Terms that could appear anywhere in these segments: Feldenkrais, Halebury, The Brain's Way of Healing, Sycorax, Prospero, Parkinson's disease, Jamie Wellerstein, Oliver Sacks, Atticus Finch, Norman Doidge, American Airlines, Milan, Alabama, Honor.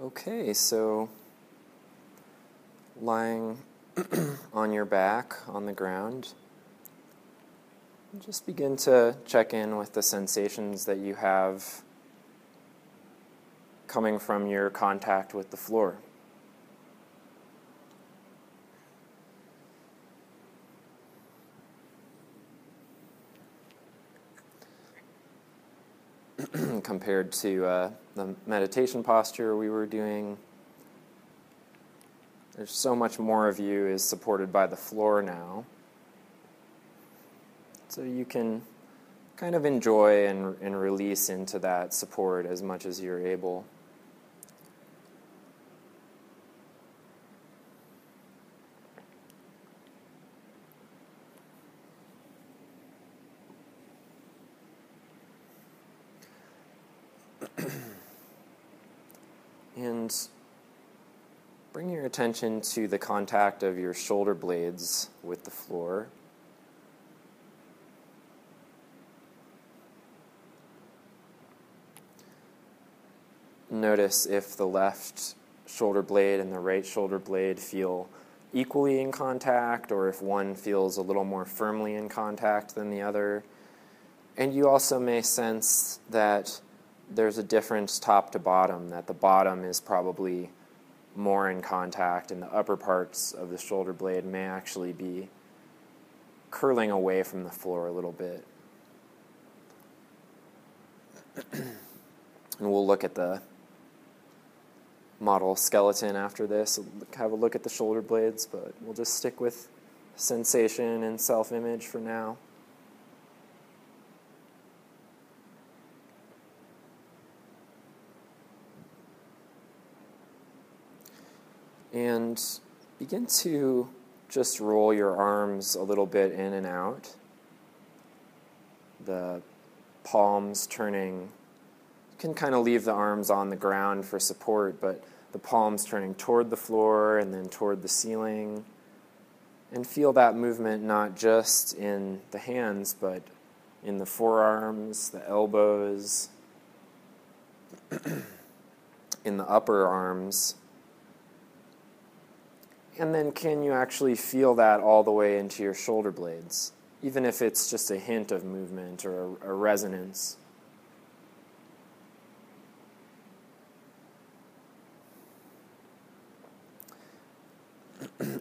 Okay, so lying on your back on the ground, just begin to check in with the sensations that you have coming from your contact with the floor. Compared to the meditation posture we were doing, there's so much more of you is supported by the floor now. So you can kind of enjoy and release into that support as much as you're able. And bring your attention to the contact of your shoulder blades with the floor. Notice if the left shoulder blade and the right shoulder blade feel equally in contact, or if one feels a little more firmly in contact than the other. And you also may sense that there's a difference top to bottom, that the bottom is probably more in contact and the upper parts of the shoulder blade may actually be curling away from the floor a little bit. And we'll look at the model skeleton after this, have a look at the shoulder blades, but we'll just stick with sensation and self-image for now. And begin to just roll your arms a little bit in and out, the palms turning. You can kind of leave the arms on the ground for support, but the palms turning toward the floor and then toward the ceiling, and feel that movement not just in the hands, but in the forearms, the elbows, in the upper arms. And then can you actually feel that all the way into your shoulder blades, even if it's just a hint of movement or a resonance?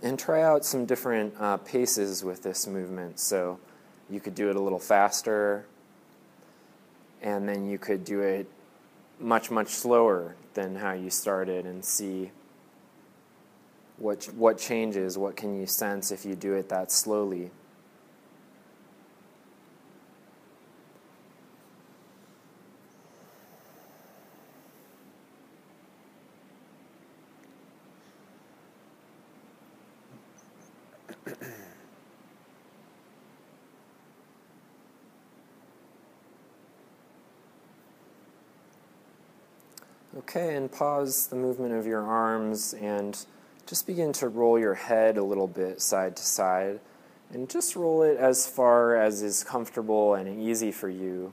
And try out some different paces with this movement. So you could do it a little faster, and then you could do it much, much slower than how you started, and see what changes, what can you sense if you do it that slowly. Okay, and pause the movement of your arms and just begin to roll your head a little bit side to side, and just roll it as far as is comfortable and easy for you,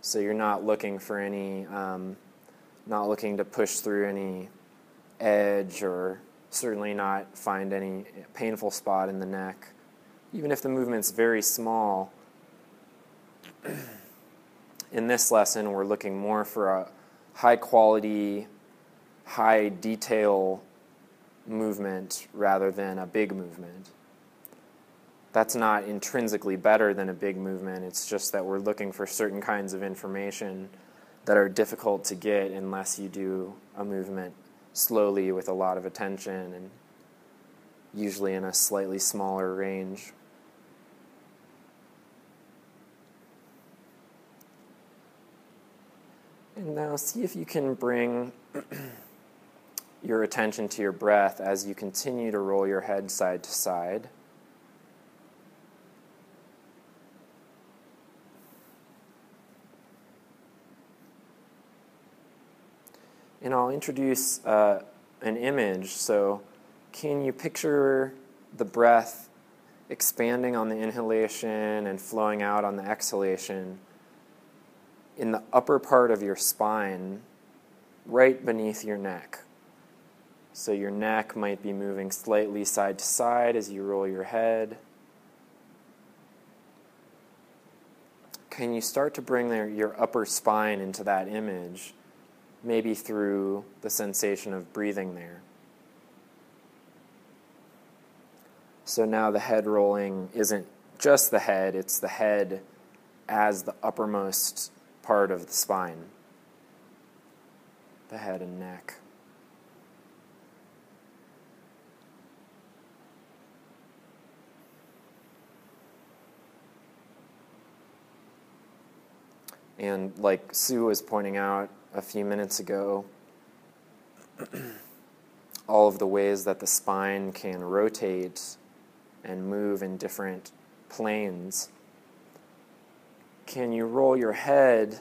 so you're not looking for any, not looking to push through any edge, or certainly not find any painful spot in the neck. Even if the movement's very small, in this lesson we're looking more for a high quality, high detail movement rather than a big movement. That's not intrinsically better than a big movement, it's just that we're looking for certain kinds of information that are difficult to get unless you do a movement slowly with a lot of attention, and usually in a slightly smaller range. And now see if you can bring your attention to your breath as you continue to roll your head side to side. And I'll introduce an image. So can you picture the breath expanding on the inhalation and flowing out on the exhalation in the upper part of your spine, right beneath your neck. So your neck might be moving slightly side to side as you roll your head. Can you start to bring your upper spine into that image, maybe through the sensation of breathing there? So now the head rolling isn't just the head, it's the head as the uppermost part of the spine, the head and neck. And like Sue was pointing out a few minutes ago, all of the ways that the spine can rotate and move in different planes, can you roll your head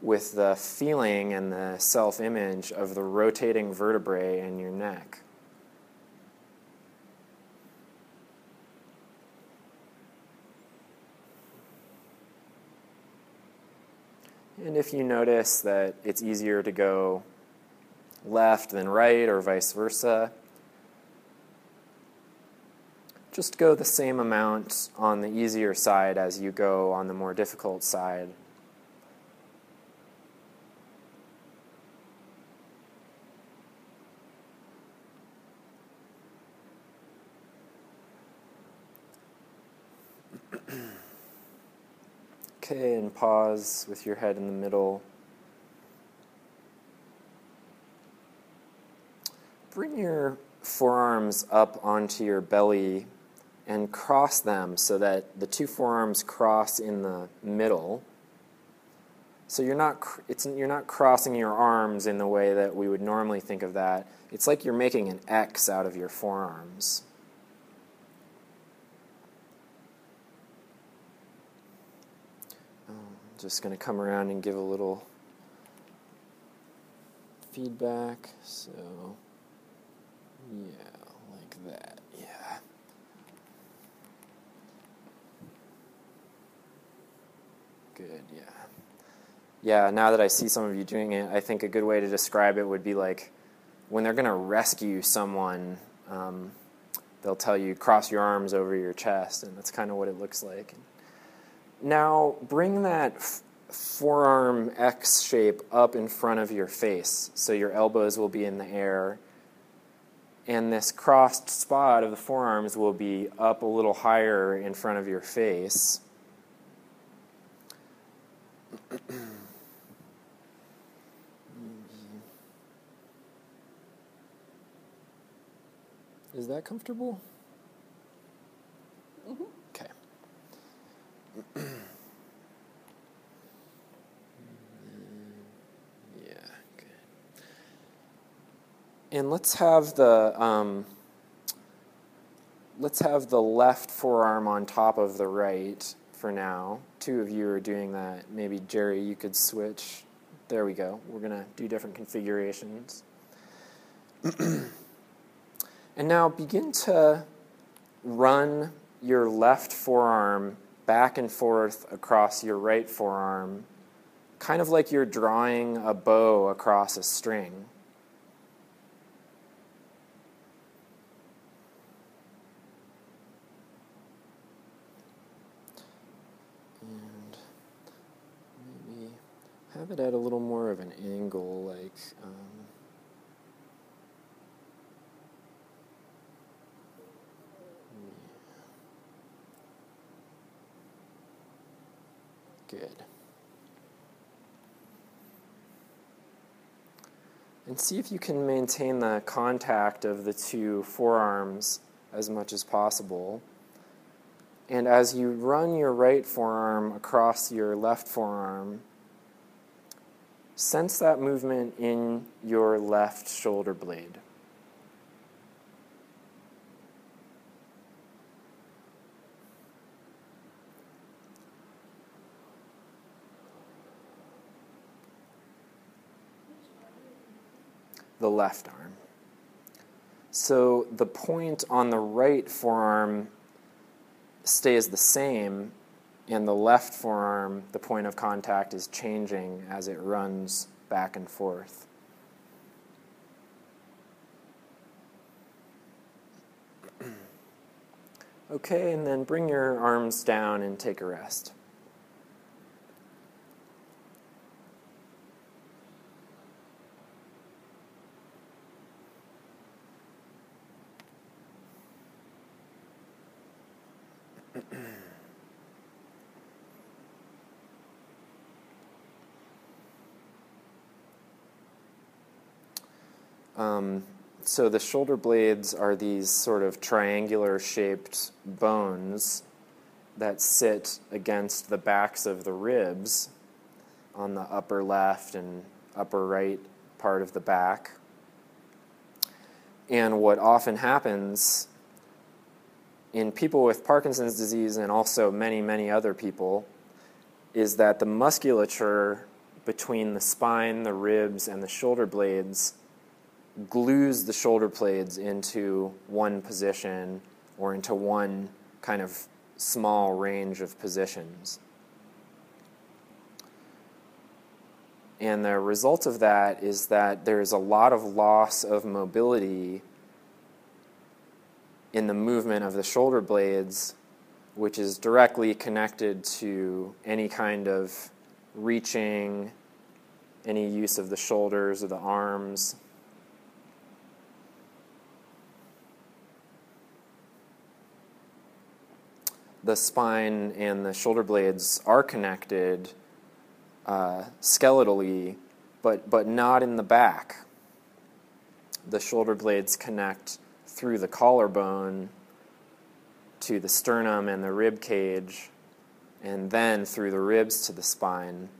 with the feeling and the self-image of the rotating vertebrae in your neck? And if you notice that it's easier to go left than right or vice versa, just go the same amount on the easier side as you go on the more difficult side. Okay, and pause with your head in the middle. Bring your forearms up onto your belly and cross them so that the two forearms cross in the middle. So you're not crossing your arms in the way that we would normally think of that. It's like you're making an X out of your forearms. Just going to come around and give a little feedback. So, yeah, like that, yeah. Good, yeah. Yeah, now that I see some of you doing it, I think a good way to describe it would be like when they're going to rescue someone, they'll tell you, cross your arms over your chest, and that's kind of what it looks like. Now, bring that forearm X shape up in front of your face, so your elbows will be in the air, and this crossed spot of the forearms will be up a little higher in front of your face. Is that comfortable? Mm-hmm. Okay. Yeah, good. And let's have the left forearm on top of the right for now. Two of you are doing that. Maybe Jerry, you could switch. There we go. We're gonna do different configurations. And now begin to run your left forearm back and forth across your right forearm, kind of like you're drawing a bow across a string. And maybe have it at a little more of an angle, like good. And see if you can maintain the contact of the two forearms as much as possible. And as you run your right forearm across your left forearm, sense that movement in your left shoulder blade. The left arm. So the point on the right forearm stays the same, and the left forearm, the point of contact is changing as it runs back and forth. Okay, and then bring your arms down and take a rest. So the shoulder blades are these sort of triangular-shaped bones that sit against the backs of the ribs on the upper left and upper right part of the back. And what often happens in people with Parkinson's disease and also many, many other people is that the musculature between the spine, the ribs, and the shoulder blades glues the shoulder blades into one position or into one kind of small range of positions. And the result of that is that there's a lot of loss of mobility in the movement of the shoulder blades, which is directly connected to any kind of reaching, any use of the shoulders or the arms. The spine and the shoulder blades are connected skeletally, but not in the back. The shoulder blades connect through the collarbone to the sternum and the rib cage, and then through the ribs to the spine.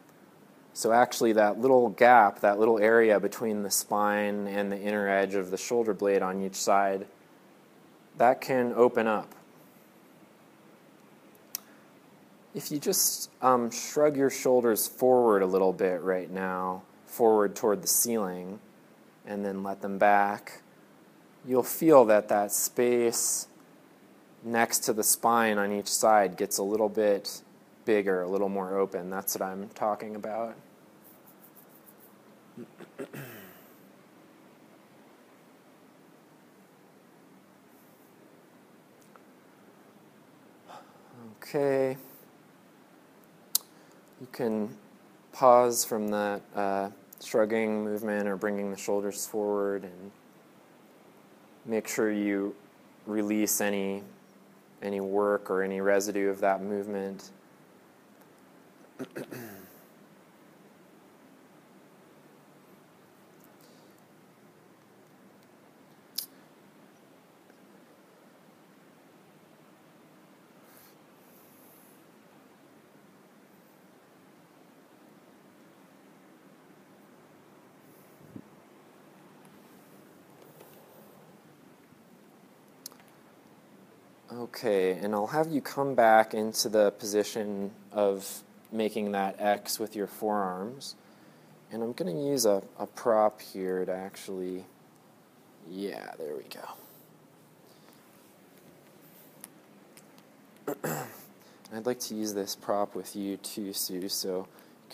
So actually that little gap, that little area between the spine and the inner edge of the shoulder blade on each side, that can open up. If you just shrug your shoulders forward a little bit right now, forward toward the ceiling, and then let them back, you'll feel that that space next to the spine on each side gets a little bit bigger, a little more open. That's what I'm talking about. Okay. You can pause from that shrugging movement or bringing the shoulders forward and make sure you release any work or any residue of that movement. Okay, and I'll have you come back into the position of making that X with your forearms. And I'm going to use a prop here to actually... Yeah, there we go. I'd like to use this prop with you too, Sue, so you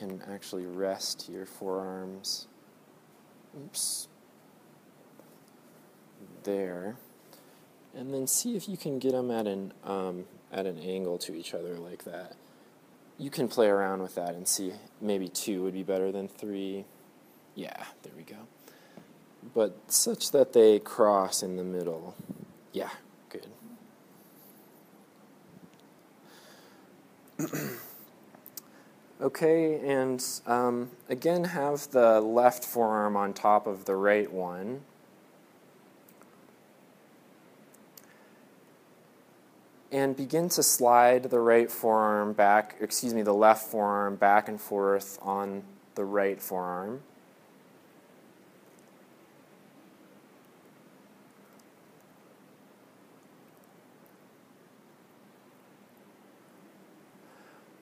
can actually rest your forearms. Oops. There. And then see if you can get them at an angle to each other like that. You can play around with that and see maybe 2 would be better than 3. Yeah, there we go. But such that they cross in the middle. Yeah, good. Okay, and again, have the left forearm on top of the right one. And begin to slide the the left forearm back and forth on the right forearm.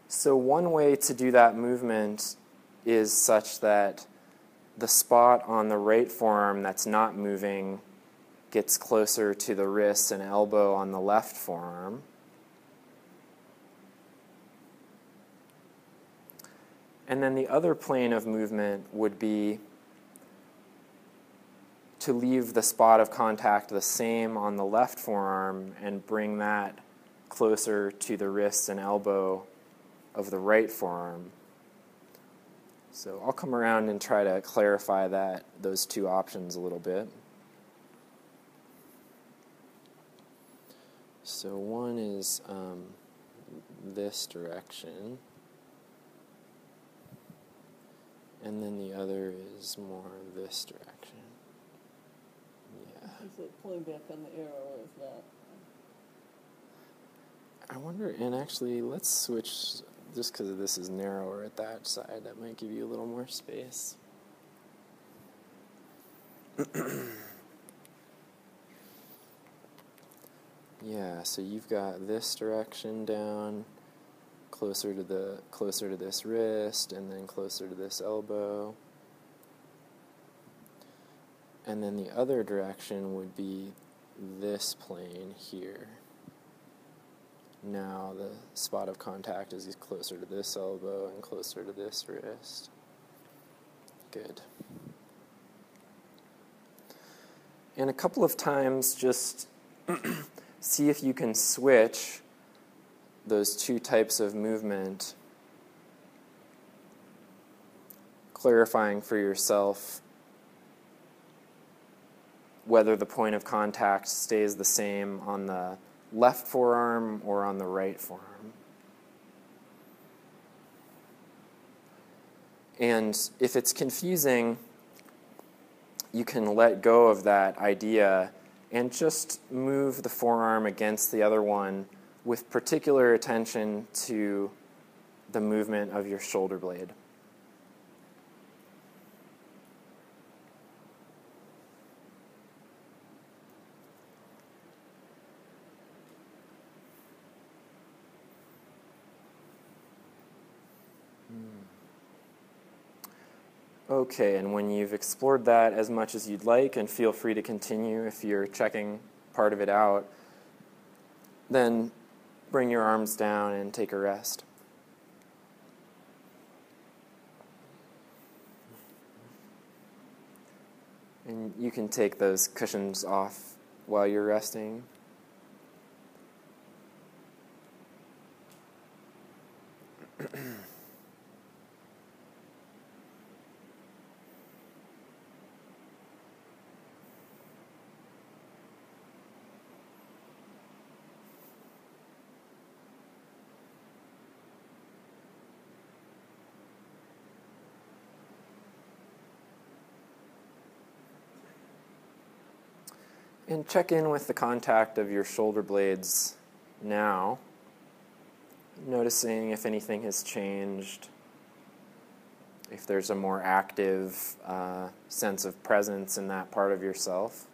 So one way to do that movement is such that the spot on the right forearm that's not moving gets closer to the wrist and elbow on the left forearm. And then the other plane of movement would be to leave the spot of contact the same on the left forearm and bring that closer to the wrist and elbow of the right forearm. So I'll come around and try to clarify that, those two options a little bit. So one is this direction, and then the other is more this direction. Yeah. Is it pulling back on the arrow, or is that? I wonder, and actually, let's switch, just because this is narrower at that side, that might give you a little more space. Yeah, so you've got this direction down, closer to this wrist, and then closer to this elbow. And then the other direction would be this plane here. Now the spot of contact is closer to this elbow and closer to this wrist. Good. And a couple of times just see if you can switch those two types of movement, clarifying for yourself whether the point of contact stays the same on the left forearm or on the right forearm. And if it's confusing, you can let go of that idea and just move the forearm against the other one with particular attention to the movement of your shoulder blade. Okay, and when you've explored that as much as you'd like, and feel free to continue if you're checking part of it out, then bring your arms down and take a rest. And you can take those cushions off while you're resting. And check in with the contact of your shoulder blades now, noticing if anything has changed, if there's a more active sense of presence in that part of yourself.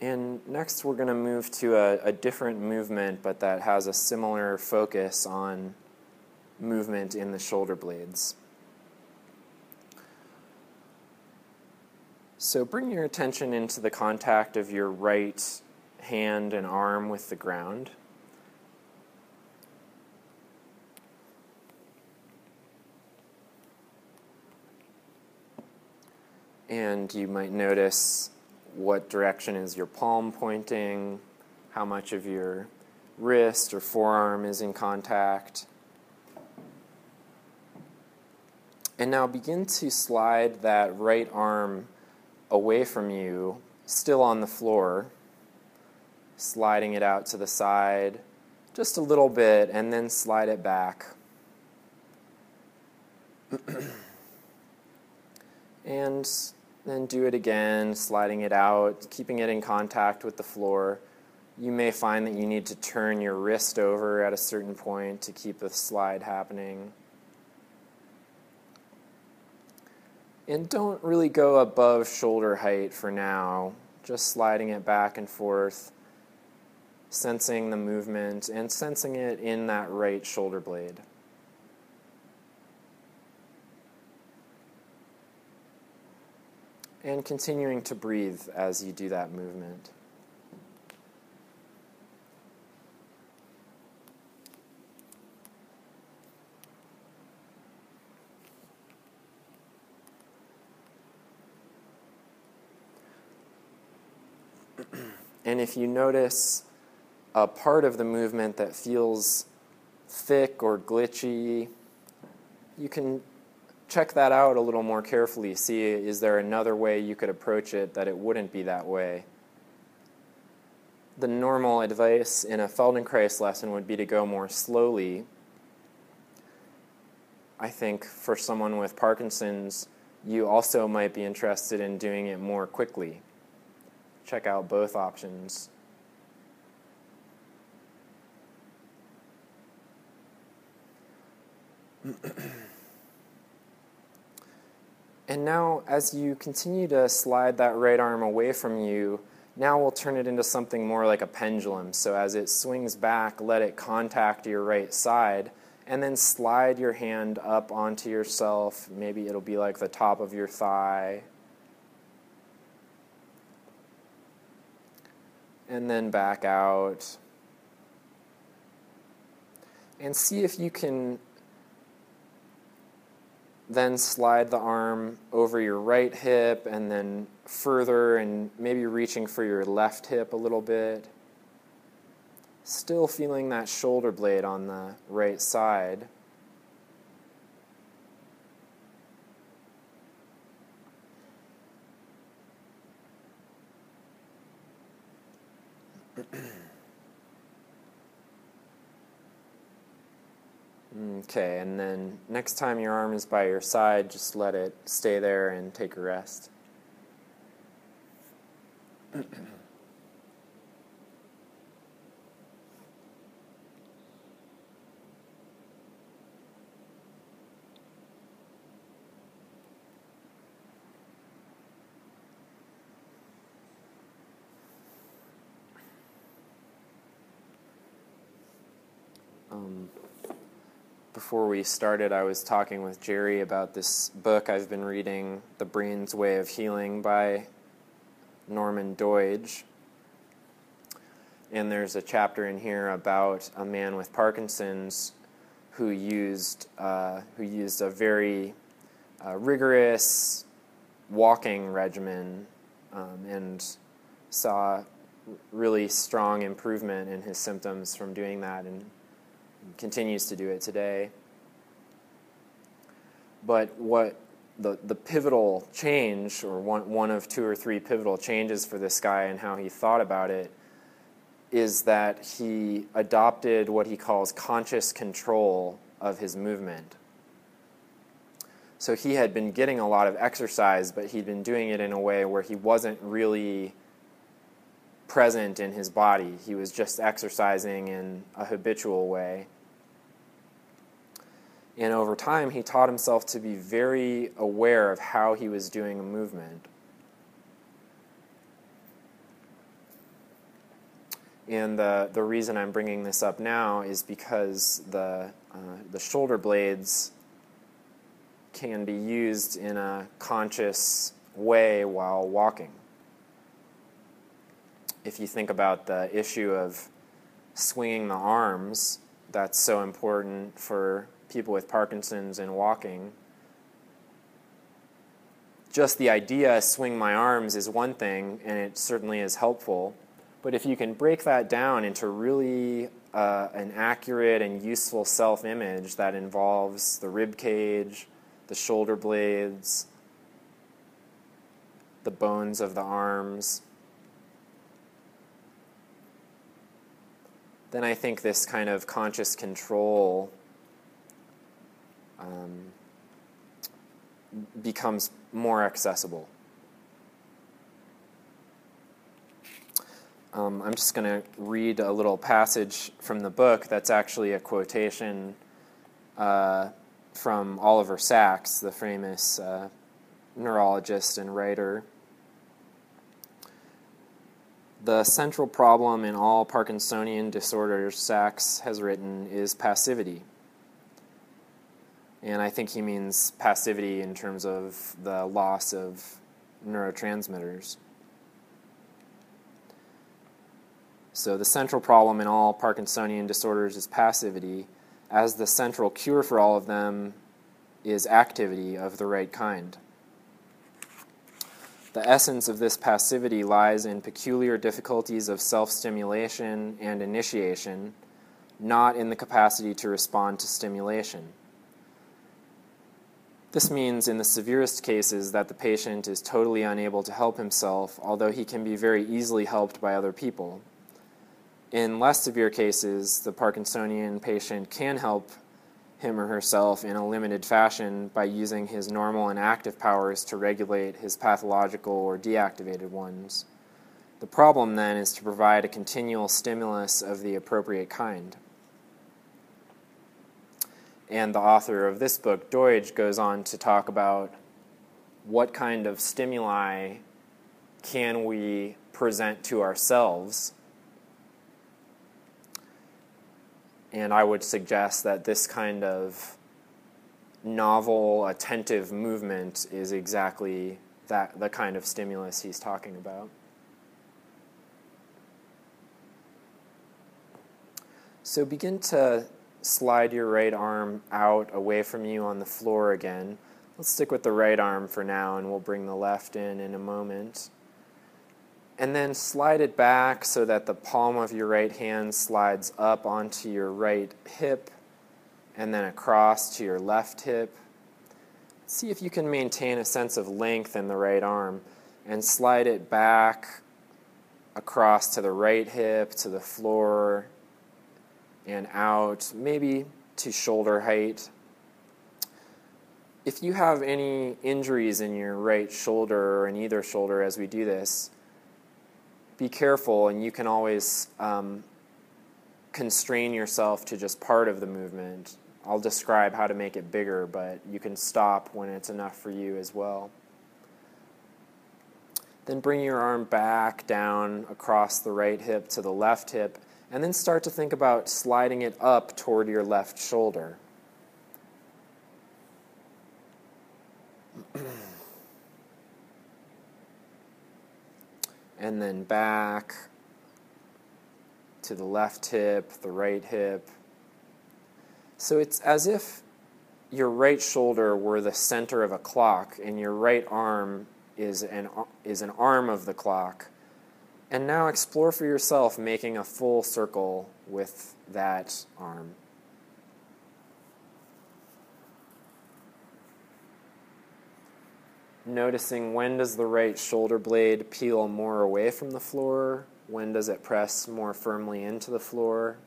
And next we're going to move to a different movement, but that has a similar focus on movement in the shoulder blades. So bring your attention into the contact of your right hand and arm with the ground. And you might notice what direction is your palm pointing, how much of your wrist or forearm is in contact. And now begin to slide that right arm away from you, still on the floor, sliding it out to the side just a little bit, and then slide it back. And then do it again, sliding it out, keeping it in contact with the floor. You may find that you need to turn your wrist over at a certain point to keep the slide happening. And don't really go above shoulder height for now, just sliding it back and forth, sensing the movement and sensing it in that right shoulder blade. And continuing to breathe as you do that movement. And if you notice a part of the movement that feels thick or glitchy, you can check that out a little more carefully. See, is there another way you could approach it that it wouldn't be that way? The normal advice in a Feldenkrais lesson would be to go more slowly. I think for someone with Parkinson's, you also might be interested in doing it more quickly. Check out both options. And now, as you continue to slide that right arm away from you, now we'll turn it into something more like a pendulum. So as it swings back, let it contact your right side, and then slide your hand up onto yourself. Maybe it'll be like the top of your thigh. And then back out. And see if you can then slide the arm over your right hip and then further, and maybe reaching for your left hip a little bit. Still feeling that shoulder blade on the right side. Okay, and then next time your arm is by your side, just let it stay there and take a rest. Before we started, I was talking with Jerry about this book I've been reading, The Brain's Way of Healing by Norman Doidge. And there's a chapter in here about a man with Parkinson's who used a very rigorous walking regimen and saw really strong improvement in his symptoms from doing that, and continues to do it today. But what the pivotal change, or one of two or three pivotal changes for this guy and how he thought about it, is that he adopted what he calls conscious control of his movement. So he had been getting a lot of exercise, but he'd been doing it in a way where he wasn't really present in his body. He was just exercising in a habitual way. And over time, he taught himself to be very aware of how he was doing a movement. And the reason I'm bringing this up now is because the shoulder blades can be used in a conscious way while walking. If you think about the issue of swinging the arms, that's so important for people with Parkinson's and walking. Just the idea, swing my arms, is one thing, and it certainly is helpful. But if you can break that down into really an accurate and useful self-image that involves the rib cage, the shoulder blades, the bones of the arms, then I think this kind of conscious control becomes more accessible. I'm just going to read a little passage from the book that's actually a quotation from Oliver Sacks, the famous neurologist and writer. "The central problem in all Parkinsonian disorders," Sacks has written, "is passivity." And I think he means passivity in terms of the loss of neurotransmitters. So the central problem in all Parkinsonian disorders is passivity, as the central cure for all of them is activity of the right kind. The essence of this passivity lies in peculiar difficulties of self-stimulation and initiation, not in the capacity to respond to stimulation. This means in the severest cases that the patient is totally unable to help himself, although he can be very easily helped by other people. In less severe cases, the Parkinsonian patient can help him or herself in a limited fashion by using his normal and active powers to regulate his pathological or deactivated ones. The problem, then, is to provide a continual stimulus of the appropriate kind. And the author of this book, Doidge, goes on to talk about what kind of stimuli can we present to ourselves. And I would suggest that this kind of novel, attentive movement is exactly that, the kind of stimulus he's talking about. So begin to slide your right arm out away from you on the floor again. Let's stick with the right arm for now, and we'll bring the left in a moment. And then slide it back so that the palm of your right hand slides up onto your right hip and then across to your left hip. See if you can maintain a sense of length in the right arm and slide it back across to the right hip, to the floor, and out, maybe to shoulder height. If you have any injuries in your right shoulder or in either shoulder as we do this, be careful, and you can always constrain yourself to just part of the movement. I'll describe how to make it bigger, but you can stop when it's enough for you as well. Then bring your arm back down across the right hip to the left hip, and then start to think about sliding it up toward your left shoulder. And then back to the left hip, the right hip. So it's as if your right shoulder were the center of a clock and your right arm is an arm of the clock. And now explore for yourself making a full circle with that arm. Noticing when does the right shoulder blade peel more away from the floor? When does it press more firmly into the floor?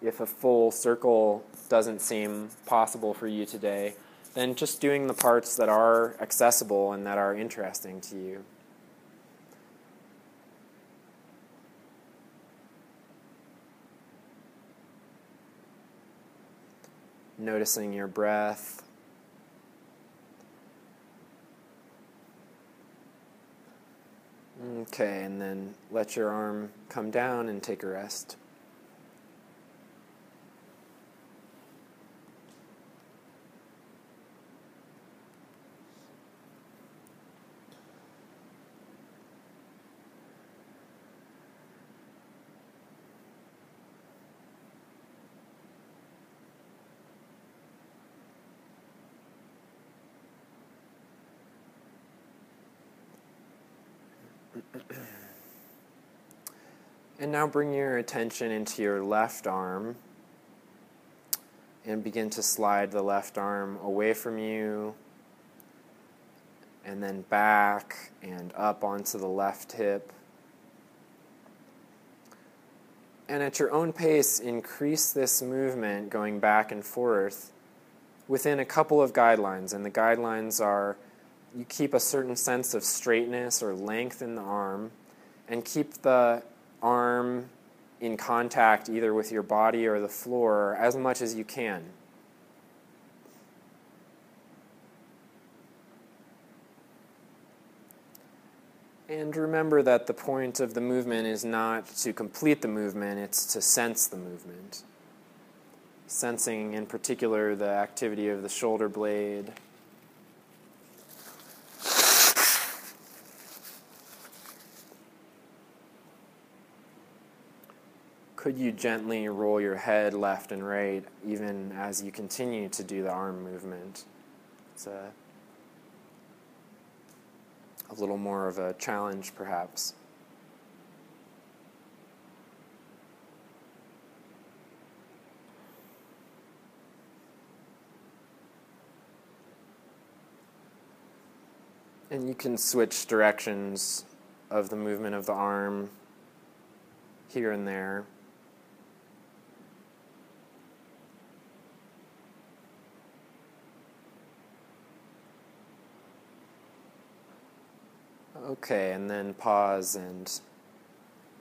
If a full circle doesn't seem possible for you today, then just doing the parts that are accessible and that are interesting to you. Noticing your breath. Okay, and then let your arm come down and take a rest. And now bring your attention into your left arm and begin to slide the left arm away from you and then back and up onto the left hip. And at your own pace, increase this movement going back and forth within a couple of guidelines. And the guidelines are you keep a certain sense of straightness or length in the arm and keep the arm in contact either with your body or the floor as much as you can. And remember that the point of the movement is not to complete the movement, it's to sense the movement. Sensing in particular the activity of the shoulder blade, could you gently roll your head left and right even as you continue to do the arm movement? It's a a little more of a challenge, perhaps. And you can switch directions of the movement of the arm here and there. Okay, and then pause, and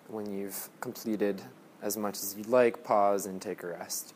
when you've completed as much as you'd like, pause and take a rest.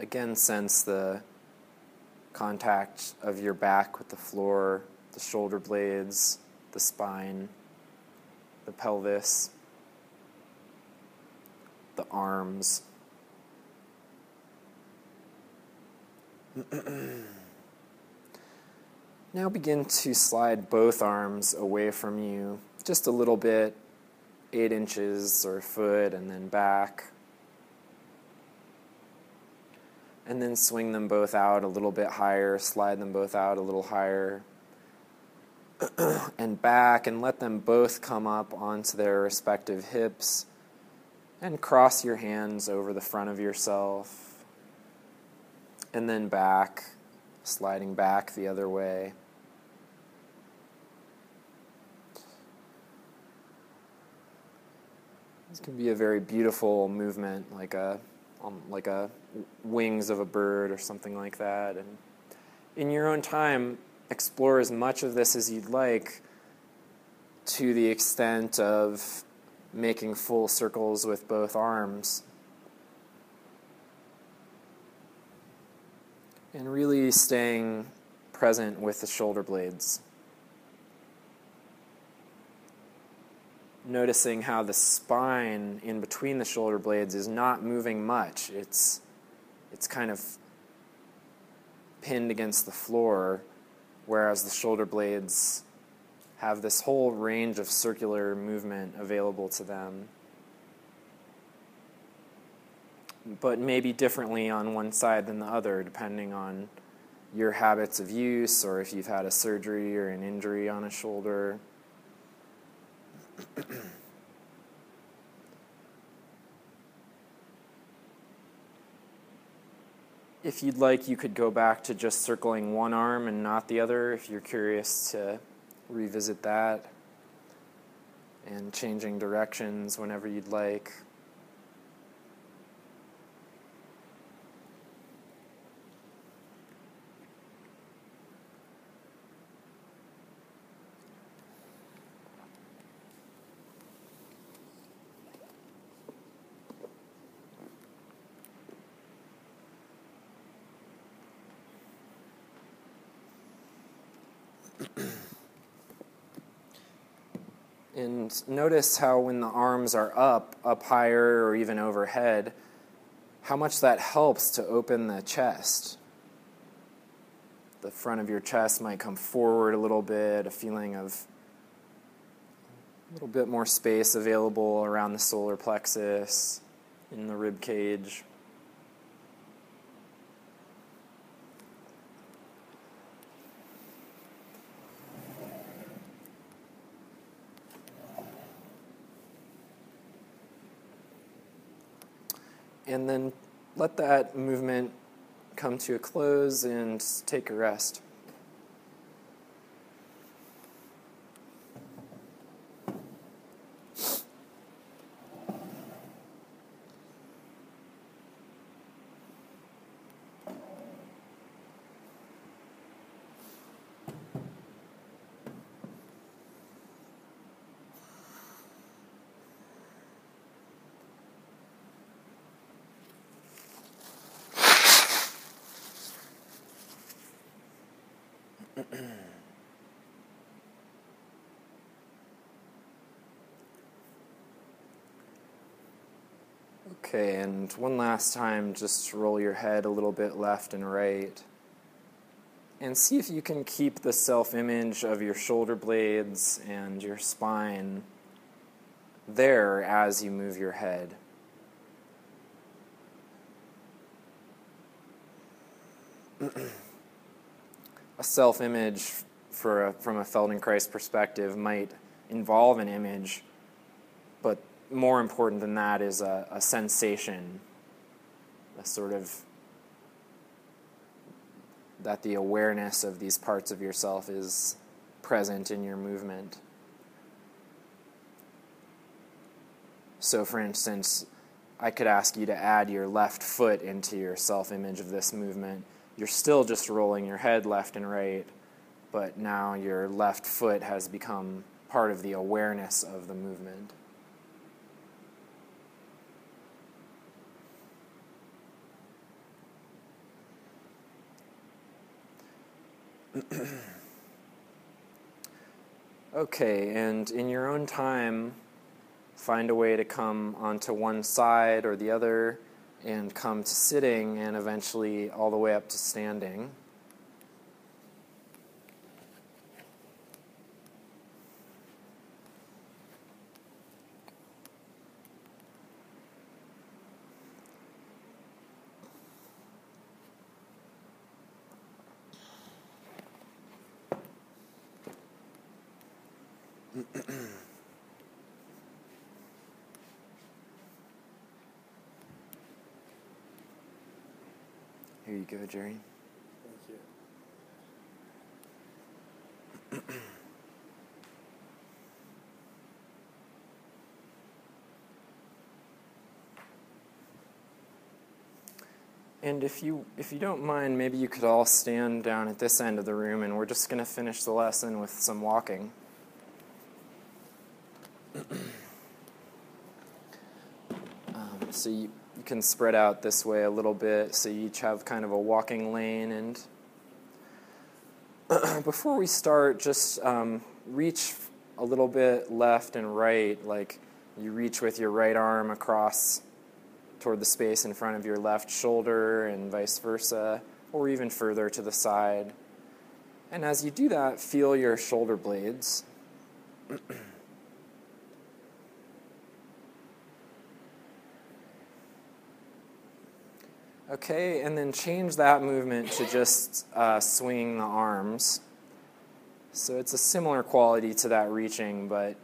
Again, sense the contact of your back with the floor, the shoulder blades, the spine, the pelvis, the arms. Now begin to slide both arms away from you just a little bit, 8 inches or a foot, and then back. And then swing them both out a little bit higher, slide them both out a little higher and back, and let them both come up onto their respective hips, and cross your hands over the front of yourself, and then back, sliding back the other way. This can be a very beautiful movement, like a wings of a bird or something like that. And in your own time, explore as much of this as you'd like, to the extent of making full circles with both arms. And really staying present with the shoulder blades. Noticing how the spine in between the shoulder blades is not moving much. It's kind of pinned against the floor, whereas the shoulder blades have this whole range of circular movement available to them. But maybe differently on one side than the other, depending on your habits of use, or if you've had a surgery or an injury on a shoulder. If you'd like, you could go back to just circling one arm and not the other, if you're curious to revisit that, and changing directions whenever you'd like. And notice how when the arms are up higher or even overhead, how much that helps to open the chest. The front of your chest might come forward a little bit, a feeling of a little bit more space available around the solar plexus, in the rib cage. And then let that movement come to a close and take a rest. Okay, and one last time, just roll your head a little bit left and right. And see if you can keep the self-image of your shoulder blades and your spine there as you move your head. A self-image from a Feldenkrais perspective might involve an image, but more important than that is a sensation, a sort of that the awareness of these parts of yourself is present in your movement. So, for instance, I could ask you to add your left foot into your self-image of this movement. You're still just rolling your head left and right, but now your left foot has become part of the awareness of the movement. Okay, and in your own time, find a way to come onto one side or the other, and come to sitting, and eventually all the way up to standing. Here you go, Jerry. Thank you. And if you don't mind, maybe you could all stand down at this end of the room, and we're just going to finish the lesson with some walking. So you can spread out this way a little bit, so you each have kind of a walking lane. And before we start, just reach a little bit left and right, like you reach with your right arm across toward the space in front of your left shoulder and vice versa, or even further to the side. And as you do that, feel your shoulder blades. Okay, and then change that movement to just swinging the arms. So it's a similar quality to that reaching, but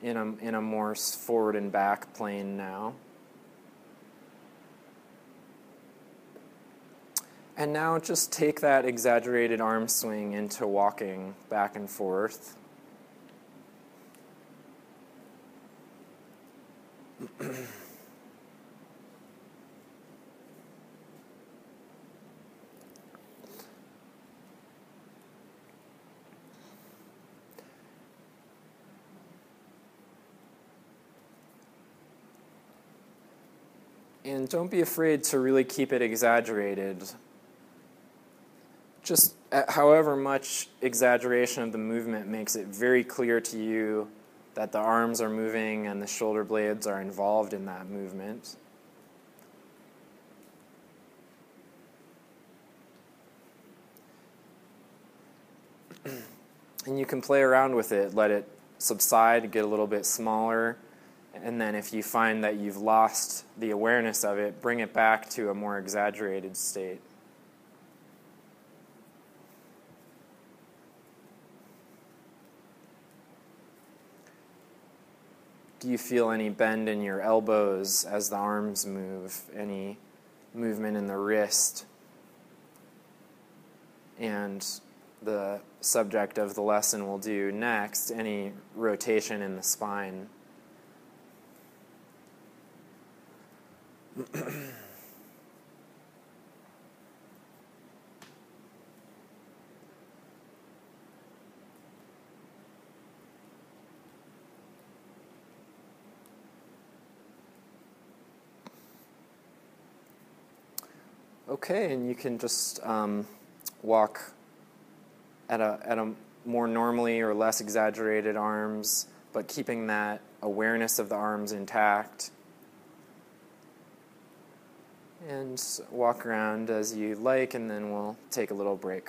in a more forward and back plane now. And now just take that exaggerated arm swing into walking back and forth. And don't be afraid to really keep it exaggerated. Just however much exaggeration of the movement makes it very clear to you that the arms are moving and the shoulder blades are involved in that movement. And you can play around with it. Let it subside, get a little bit smaller. And then if you find that you've lost the awareness of it, bring it back to a more exaggerated state. Do you feel any bend in your elbows as the arms move? Any movement in the wrist? And the subject of the lesson will do next, any rotation in the spine. Okay, and you can just walk at a more normally or less exaggerated arms, but keeping that awareness of the arms intact. And walk around as you like, and then we'll take a little break.